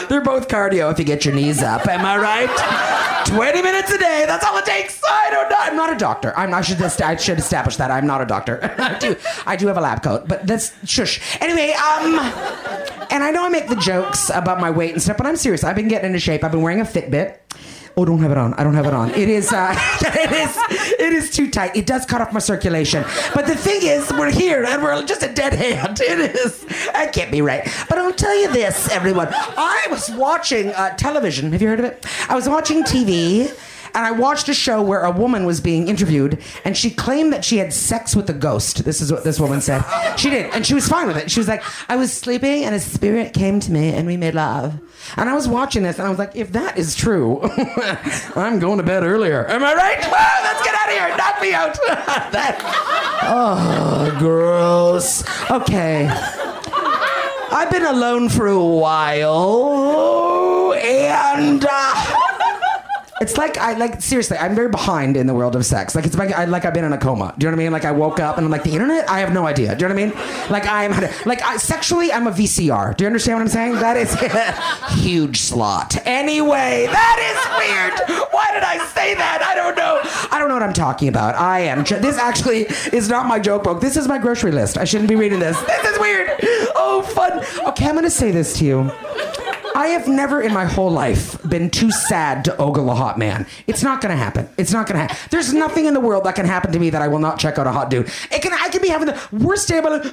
They're both cardio if you get your knees up. Am I right? 20 minutes a day. That's all it takes. I don't know. I'm not a doctor. I should establish that. I'm not a doctor. I do have a lab coat, but that's shush. Anyway, and I know I make the jokes about my weight and stuff, but I'm serious. I've been getting into shape. I've been wearing a Fitbit. Oh, don't have it on. I don't have it on. It is too tight. It does cut off my circulation. But the thing is, we're here and we're just a dead hand. It is. I can't be right. But I'll tell you this, everyone. I was watching television. Have you heard of it? I was watching TV and I watched a show where a woman was being interviewed and she claimed that she had sex with a ghost. This is what this woman said. She did. And she was fine with it. She was like, I was sleeping and a spirit came to me and we made love. And I was watching this, and I was like, if that is true, I'm going to bed earlier. Am I right? Wow, let's get out of here. Knock me out. Oh, gross. Okay. I've been alone for a while, and... it's like, seriously, I'm very behind in the world of sex. Like, it's like, I've been in a coma. Do you know what I mean? Like, I woke up and I'm like, the internet? I have no idea. Do you know what I mean? Like, sexually, I'm a VCR. Do you understand what I'm saying? That is a huge slot. Anyway, that is weird. Why did I say that? I don't know. I don't know what I'm talking about. This actually is not my joke book. This is my grocery list. I shouldn't be reading this. This is weird. Oh, fun. Okay, I'm going to say this to you. I have never in my whole life been too sad to ogle a hot man. It's not going to happen. There's nothing in the world that can happen to me that I will not check out a hot dude. I could be having the worst day of my life.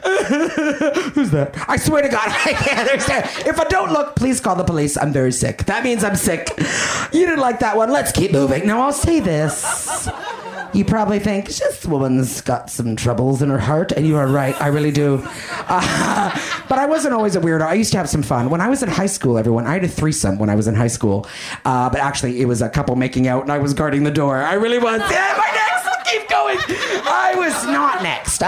Who's that? I swear to God, I can't understand. If I don't look, please call the police. I'm very sick. That means I'm sick. You didn't like that one. Let's keep moving. Now, I'll say this. You probably think, this woman's got some troubles in her heart. And you are right. I really do. But I wasn't always a weirdo. I used to have some fun. When I was in high school, everyone, I had a threesome when I was in high school. But actually, it was a couple making out, and I was guarding the door. I really was. Yeah, my next. Keep going. I was not next.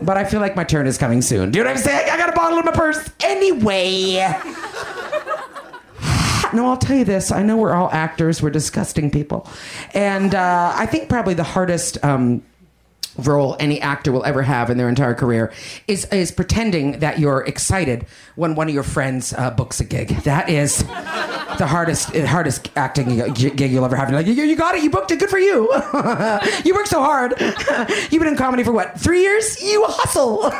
But I feel like my turn is coming soon. Do you know what I'm saying? I got a bottle in my purse. Anyway... No, I'll tell you this. I know we're all actors. We're disgusting people. And I think probably the hardest role any actor will ever have in their entire career is pretending that you're excited when one of your friends books a gig. That is... the hardest acting gig you'll ever have. You're like, you got it. You booked it. Good for you. You worked so hard. You've been in comedy for what, 3 years? You hustle. Do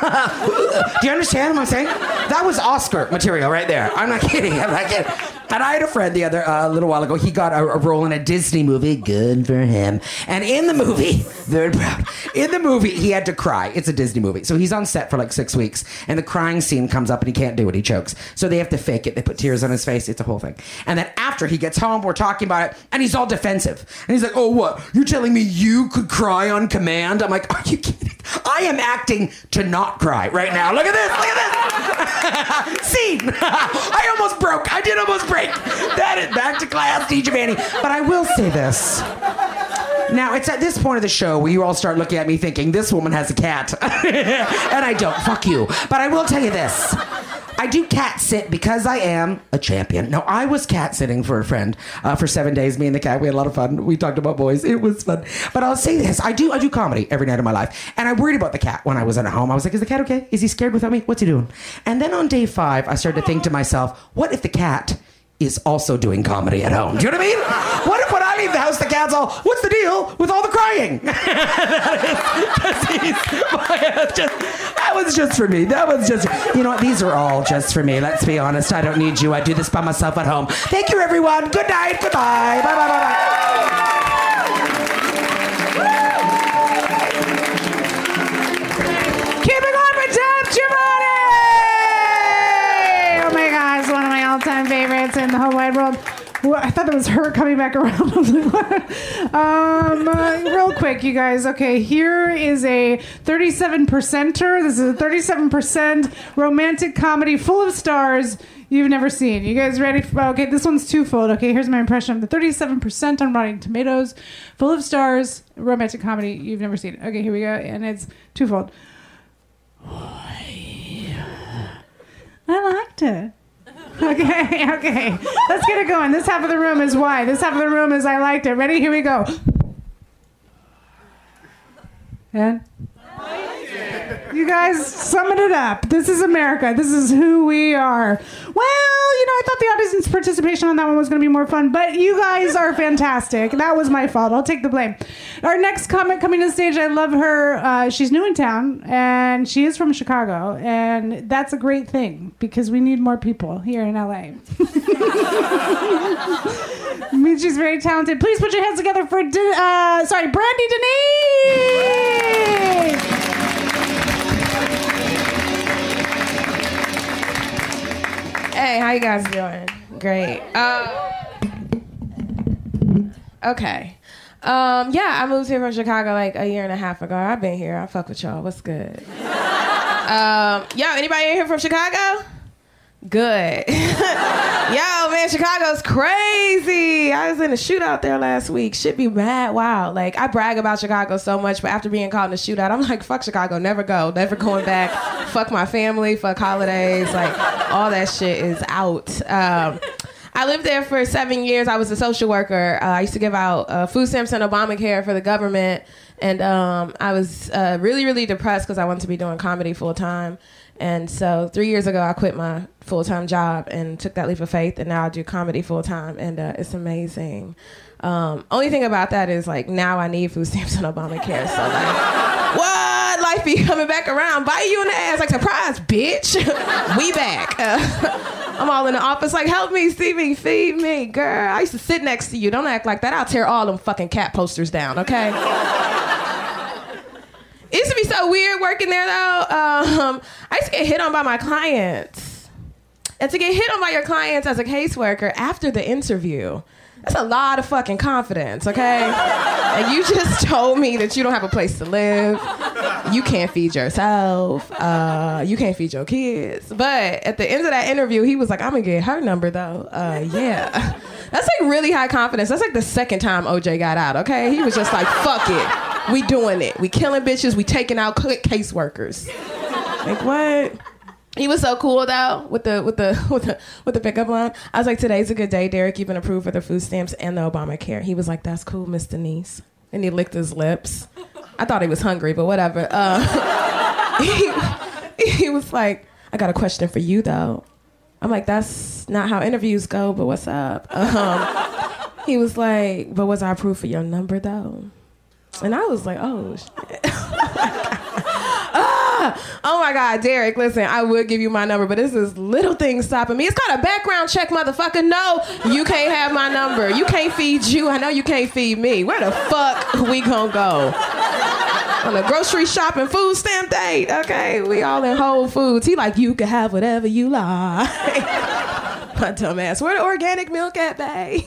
you understand what I'm saying? That was Oscar material right there. I'm not kidding. And I had a friend the other little while ago. He got a role in a Disney movie. Good for him. And in the movie, he had to cry. It's a Disney movie. So he's on set for like 6 weeks. And the crying scene comes up and he can't do it. He chokes. So they have to fake it. They put tears on his face. It's a whole thing. And then after he gets home, we're talking about it, and he's all defensive. And he's like, oh, what? You're telling me you could cry on command? I'm like, are you kidding? I am acting to not cry right now. Look at this. Scene. I almost broke. I did almost break. That is back to class, D. Giovanni. But I will say this. Now, it's at this point of the show where you all start looking at me thinking, this woman has a cat. And I don't. Fuck you. But I will tell you this. I do cat sit because I am a champion. Now, I was cat sitting for a friend for 7 days. Me and the cat, we had a lot of fun. We talked about boys. It was fun. But I'll say this. I do comedy every night of my life. And I worried about the cat when I was at home. I was like, is the cat okay? Is he scared without me? What's he doing? And then on day 5, I started to think to myself, what if the cat is also doing comedy at home? Do you know what I mean? What if when I leave the house, the cat's all, what's the deal with all the crying? That was just for me. That was just, you know what? These are all just for me. Let's be honest. I don't need you. I do this by myself at home. Thank you, everyone. Good night. Goodbye. Bye, bye, bye, bye. Favorites in the whole wide world. Well, I thought that was her coming back around. Real quick, you guys. Okay, here is a 37%er. This is a 37% romantic comedy full of stars you've never seen. You guys ready? Okay, this one's twofold. Okay, here's my impression. The 37% on Rotten Tomatoes, full of stars, romantic comedy you've never seen. Okay, here we go. And it's twofold. I liked it. Okay. Let's get it going. This half of the room is why. This half of the room is I liked it. Ready? Here we go. And? You guys, sum it up. This is America. This is who we are. Well, you know, I thought the audience participation on that one was going to be more fun, but you guys are fantastic. That was my fault. I'll take the blame. Our next comic coming to the stage, I love her. She's new in town, and she is from Chicago, and that's a great thing because we need more people here in L.A. I mean, she's very talented. Please put your hands together for, Brandi Denise! Hey, how you guys doing? Great. Okay. Yeah, I moved here from Chicago like a year and a half ago. I've been here. I fuck with y'all. What's good? Yo, anybody in here from Chicago? Good. Yo, man, Chicago's crazy. I was in a shootout there last week. Shit be mad wild. Like, I brag about Chicago so much, but after being caught in a shootout, I'm like, fuck Chicago, never go, never going back. Fuck my family, fuck holidays, like, all that shit is out. I lived there for 7 years. I was a social worker. I used to give out food stamps and Obamacare for the government, and I was really, really depressed because I wanted to be doing comedy full time. And so 3 years ago, I quit my full-time job and took that leap of faith. And now I do comedy full-time. And it's amazing. Only thing about that is, like, now I need food stamps and Obamacare. So, like, what? Life be coming back around. Biting you in the ass. Like, surprise, bitch. We back. I'm all in the office. Like, help me, see me, feed me, girl. I used to sit next to you. Don't act like that. I'll tear all them fucking cat posters down, okay? It used to be so weird working there, though. I used to get hit on by my clients. And to get hit on by your clients as a caseworker after the interview, that's a lot of fucking confidence, okay? And you just told me that you don't have a place to live. You can't feed yourself. You can't feed your kids. But at the end of that interview, he was like, I'm going to get her number, though. Yeah. That's like really high confidence. That's like the second time OJ got out, okay? He was just like, fuck it. We doing it. We killing bitches. We taking out caseworkers. Like, what? He was so cool though with the pickup line. I was like, today's a good day, Derek. You've been approved for the food stamps and the Obamacare. He was like, that's cool, Miss Denise. And he licked his lips. I thought he was hungry, but whatever. He was like, I got a question for you though. I'm like, that's not how interviews go, but what's up? He was like, but was I approved for your number though? And I was like, oh, shit. Oh, my God, Derek, listen, I would give you my number, but this is little things stopping me. It's called a background check, motherfucker. No, you can't have my number. You can't feed you. I know you can't feed me. Where the fuck we gonna go? On a grocery shopping food stamp date. Okay, we all in Whole Foods. He like, you can have whatever you like. My dumb ass. Where the organic milk at, babe?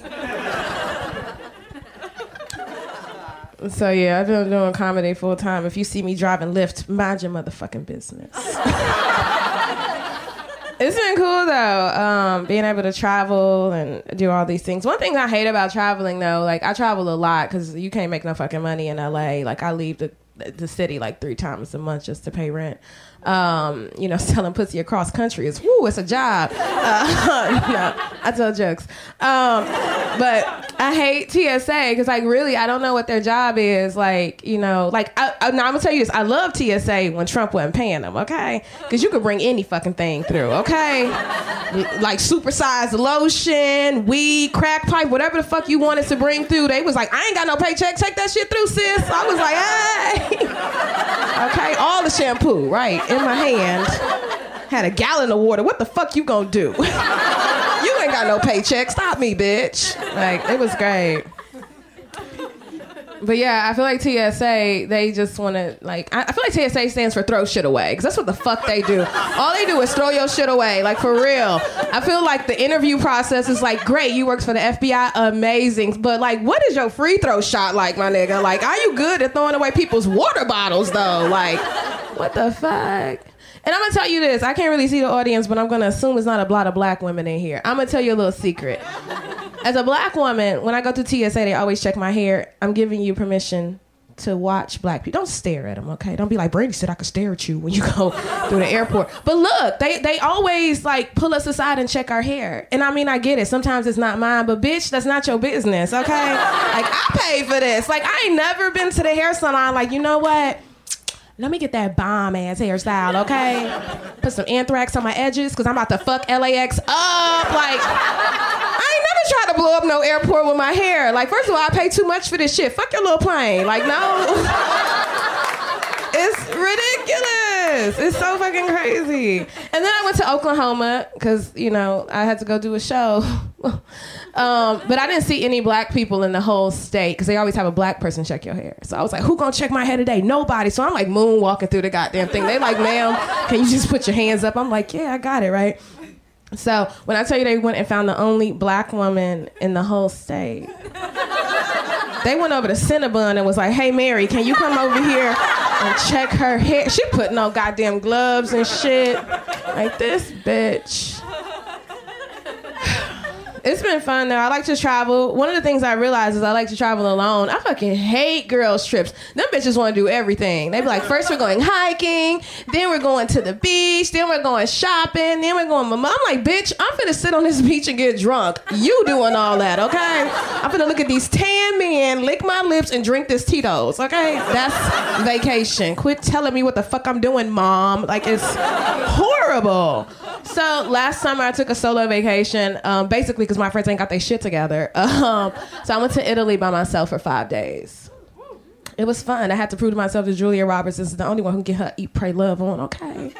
So, yeah, I've been doing comedy full time. If you see me driving Lyft, mind your motherfucking business. It's been cool, though, being able to travel and do all these things. One thing I hate about traveling, though, like, I travel a lot because you can't make no fucking money in L.A. Like, I leave the city like 3 times a month just to pay rent. you know, selling pussy across country is, woo, it's a job. No, I tell jokes. But I hate TSA because, like, really, I don't know what their job is. Like, you know, like, I'm going to tell you this. I love TSA when Trump wasn't paying them, okay? Because you could bring any fucking thing through, okay? Like, supersized lotion, weed, crack pipe, whatever the fuck you wanted to bring through. They was like, I ain't got no paycheck. Take that shit through, sis. So I was like, hey. Okay, all the shampoo, right, in my hand. Had a gallon of water. What the fuck you gonna do? You ain't got no paycheck. Stop me, bitch. Like, it was great. But yeah, I feel like TSA, they just want to, like, I feel like TSA stands for throw shit away, because that's what the fuck they do. All they do is throw your shit away, like, for real. I feel like the interview process is like, great, you worked for the FBI, amazing, but, like, what is your free throw shot like, my nigga? Like, are you good at throwing away people's water bottles, though? Like, what the fuck? And I'm going to tell you this. I can't really see the audience, but I'm going to assume it's not a lot of black women in here. I'm going to tell you a little secret. As a black woman, when I go through TSA, they always check my hair. I'm giving you permission to watch black people. Don't stare at them, okay? Don't be like, Brandi said I could stare at you when you go through the airport. But look, they always, like, pull us aside and check our hair. And I mean, I get it. Sometimes it's not mine, but bitch, that's not your business, okay? Like, I paid for this. Like, I ain't never been to the hair salon like, you know what? Let me get that bomb-ass hairstyle, okay? Put some anthrax on my edges, because I'm about to fuck LAX up. Like, I ain't never tried to blow up no airport with my hair. Like, first of all, I pay too much for this shit. Fuck your little plane. Like, no. It's ridiculous. It's so fucking crazy. And then I went to Oklahoma, because, you know, I had to go do a show. But I didn't see any black people in the whole state, because they always have a black person check your hair. So I was like, who gonna check my hair today? Nobody. So I'm like moonwalking through the goddamn thing. They like, ma'am, can you just put your hands up? I'm like, yeah, I got it, right? So when I tell you they went and found the only black woman in the whole state, they went over to Cinnabon and was like, hey, Mary, can you come over here and check her hair? She putting on goddamn gloves and shit. Like, this bitch. It's been fun, though. I like to travel. One of the things I realized is I like to travel alone. I fucking hate girls' trips. Them bitches want to do everything. They be like, first we're going hiking, then we're going to the beach, then we're going shopping, then we're going... Mama. I'm like, bitch, I'm finna sit on this beach and get drunk. You doing all that, okay? I'm finna look at these tan men, lick my lips, and drink this Tito's, okay? That's vacation. Quit telling me what the fuck I'm doing, Mom. Like, it's horrible. So last summer I took a solo vacation, basically because my friends ain't got their shit together. So I went to Italy by myself for 5 days. It was fun. I had to prove to myself that Julia Roberts is the only one who can get her Eat, Pray, Love on, okay?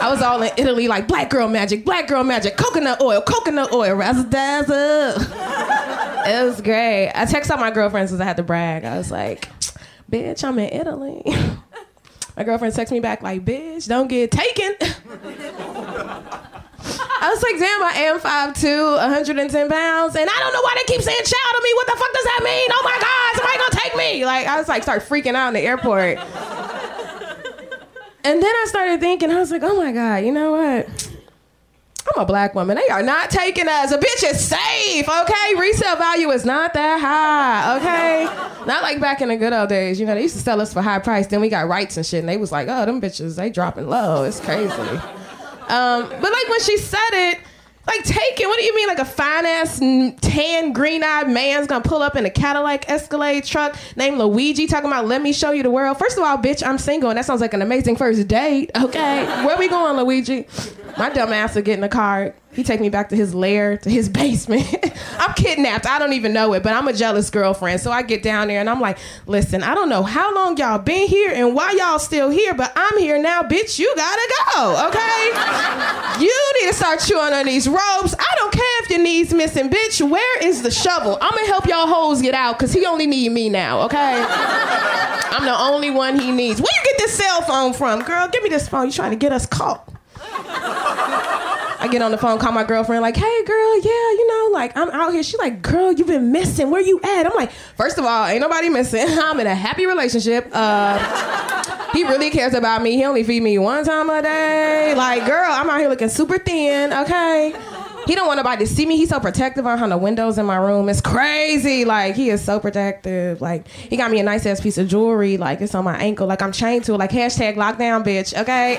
I was all in Italy like, black girl magic, coconut oil, razzle dazzle. It was great. I texted out my girlfriends because I had to brag. I was like, bitch, I'm in Italy. My girlfriend texted me back like, bitch, don't get taken. I was like, damn, I am 5'2", 110 pounds, and I don't know why they keep saying child to me. What the fuck does that mean? Oh, my God, somebody gonna take me. Like, I was like, start freaking out in the airport. And then I started thinking, I was like, oh, my God, you know what? I'm a black woman. They are not taking us. A bitch is safe, okay? Resale value is not that high, okay? Not like back in the good old days. You know, they used to sell us for high price. Then we got rights and shit, and they was like, oh, them bitches, they dropping low. It's crazy. But like when she said it, like taken, what do you mean? Like a fine ass tan green eyed man's gonna pull up in a Cadillac Escalade truck named Luigi talking about let me show you the world. First of all, bitch, I'm single and that sounds like an amazing first date. Okay, where we going, Luigi? My dumb ass will get in the car. He take me back to his lair, to his basement. I'm kidnapped. I don't even know it, but I'm a jealous girlfriend. So I get down there and I'm like, listen, I don't know how long y'all been here and why y'all still here, but I'm here now, bitch. You gotta go, okay? You need to start chewing on these ropes. I don't care if your knees missing, bitch. Where is the shovel? I'm gonna help y'all hoes get out because he only need me now, okay? I'm the only one he needs. Where you get this cell phone from, girl? Give me this phone. You trying to get us caught. I get on the phone, call my girlfriend, like, hey, girl, yeah, you know, like, I'm out here. She like, girl, you been missing. Where you at? I'm like, first of all, ain't nobody missing. I'm in a happy relationship. He really cares about me. He only feed me one time a day. Like, girl, I'm out here looking super thin, okay? He don't want nobody to see me. He's so protective on the windows in my room. It's crazy. Like, he is so protective. Like, he got me a nice ass piece of jewelry. Like, it's on my ankle. Like, I'm chained to it. Like, hashtag lockdown, bitch. Okay.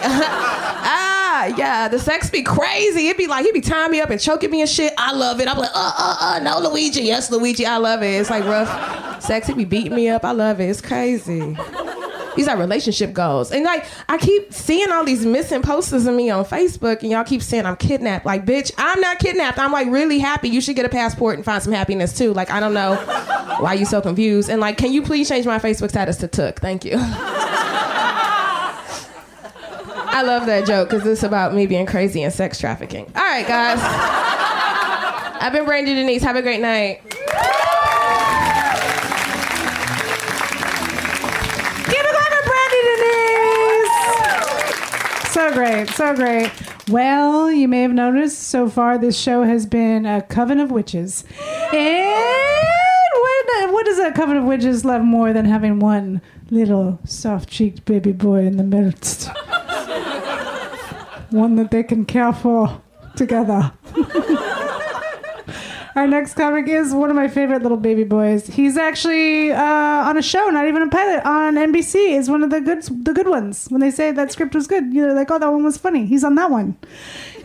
Yeah, the sex be crazy. It be like, he be tying me up and choking me and shit. I love it. I'm like, no, Luigi. Yes, Luigi, I love it. It's like rough sex. He be beating me up. I love it. It's crazy. These are relationship goals. And like, I keep seeing all these missing posters of me on Facebook, and y'all keep saying I'm kidnapped. Like, bitch, I'm not kidnapped. I'm like really happy. You should get a passport and find some happiness too. Like, I don't know why you so confused. And like, can you please change my Facebook status to Took? Thank you. I love that joke because it's about me being crazy and sex trafficking. All right, guys. I've been Brandi Denise. Have a great night. So great, so great. Well, you may have noticed so far this show has been a coven of witches. And what does a coven of witches love more than having one little soft-cheeked baby boy in the midst? One that they can care for together. Our next comic is one of my favorite little baby boys. He's actually on a show, not even a pilot, on NBC. Is one of the good ones. When they say that script was good, you're like, oh, that one was funny. He's on that one.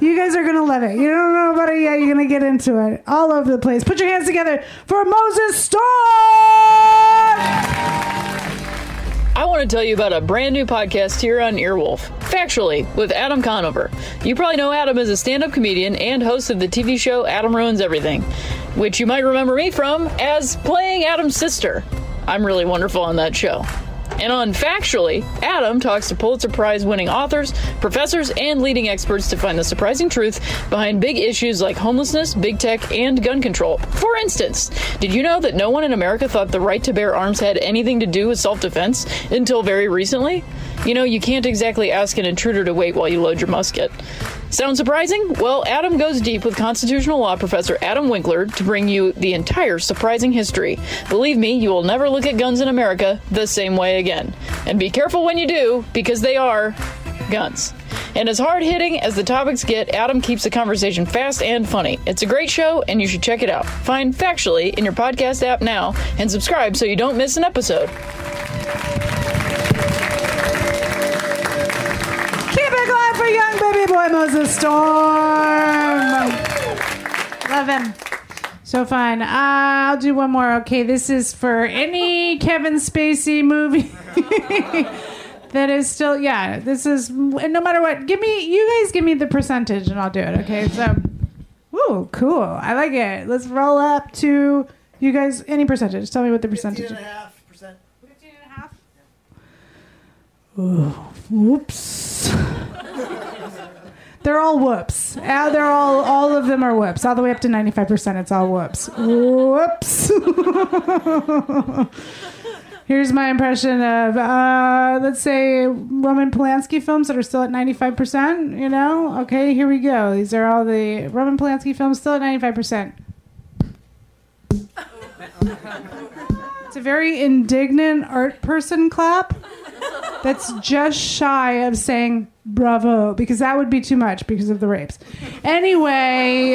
You guys are going to love it. You don't know about it yet. You're going to get into it. All over the place. Put your hands together for Moses Storm! I want to tell you about a brand new podcast here on Earwolf, Factually, with Adam Conover. You probably know Adam as a stand-up comedian and host of the TV show Adam Ruins Everything, which you might remember me from as playing Adam's sister. I'm really wonderful on that show. And on Factually, Adam talks to Pulitzer Prize-winning authors, professors, and leading experts to find the surprising truth behind big issues like homelessness, big tech, and gun control. For instance, did you know that no one in America thought the right to bear arms had anything to do with self-defense until very recently? You know, you can't exactly ask an intruder to wait while you load your musket. Sound surprising? Well, Adam goes deep with constitutional law professor Adam Winkler to bring you the entire surprising history. Believe me, you will never look at guns in America the same way again. And be careful when you do, because they are guns. And as hard-hitting as the topics get, Adam keeps the conversation fast and funny. It's a great show, and you should check it out. Find Factually in your podcast app now, and subscribe so you don't miss an episode. Young baby boy Moses Storm. Love him. So fun. I'll do one more. Okay, this is for any Kevin Spacey movie that is still, yeah, this is, no matter what, give me the percentage and I'll do it. Okay, so, ooh, cool. I like it. Let's roll up to, you guys, any percentage. Tell me what the percentage is. 15.5%. 15.5? Ooh, whoops. They're all whoops. They're all of them are whoops. All the way up to 95%, it's all whoops. Whoops. Here's my impression of, let's say, Roman Polanski films that are still at 95%, you know? Okay, here we go. These are all the Roman Polanski films still at 95%. It's a very indignant art person clap. That's just shy of saying bravo, because that would be too much because of the rapes. Anyway,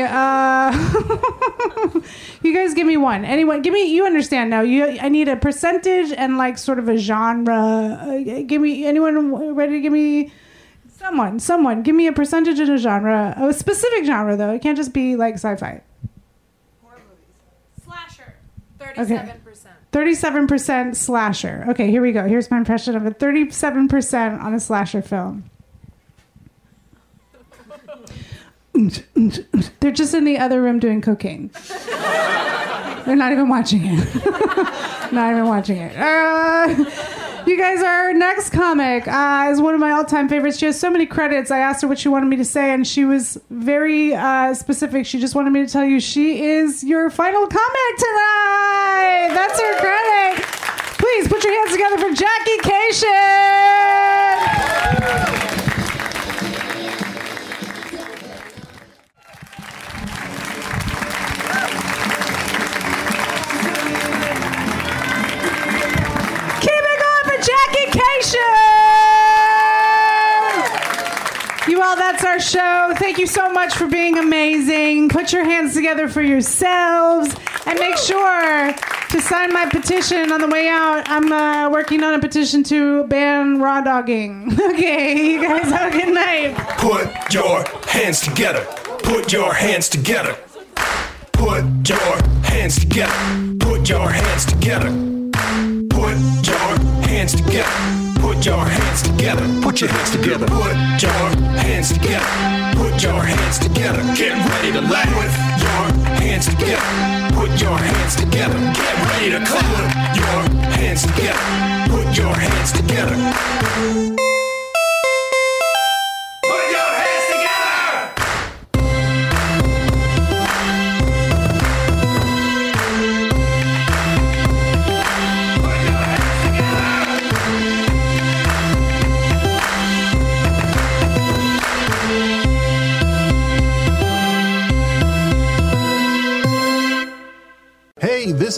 you guys give me one. Anyone, give me, you understand now. I need a percentage and like sort of a genre. Give me, anyone ready to give me someone. Give me a percentage and a genre. A specific genre, though. It can't just be like sci-fi. Horror movies. Slasher, 37%. Okay. 37% slasher. Okay, here we go. Here's my impression of a 37% on a slasher film. They're just in the other room doing cocaine. They're not even watching it. You guys, our next comic is one of my all-time favorites. She has so many credits. I asked her what she wanted me to say, and she was very specific. She just wanted me to tell you she is your final comic tonight. That's her credit. Please put your hands together for Jackie Cation. Keep it going for Jackie Cation. You all, that's our show. thank you so much for being amazing. Put your hands together for yourselves and make sure to sign my petition on the way out. I'm working on a petition to ban raw dogging. Okay, you guys have a good night. Put your hands together. Put your hands together. Put your hands together. Put your hands together. Put your hands together. Put your hands together. Put your hands together. Put your hands together. Put your hands together. Get ready to laugh. Put your hands together. Put your hands together. Get ready to clap. Put your hands together. Put your hands together. Put your hands together. Put your hands together. Hey, this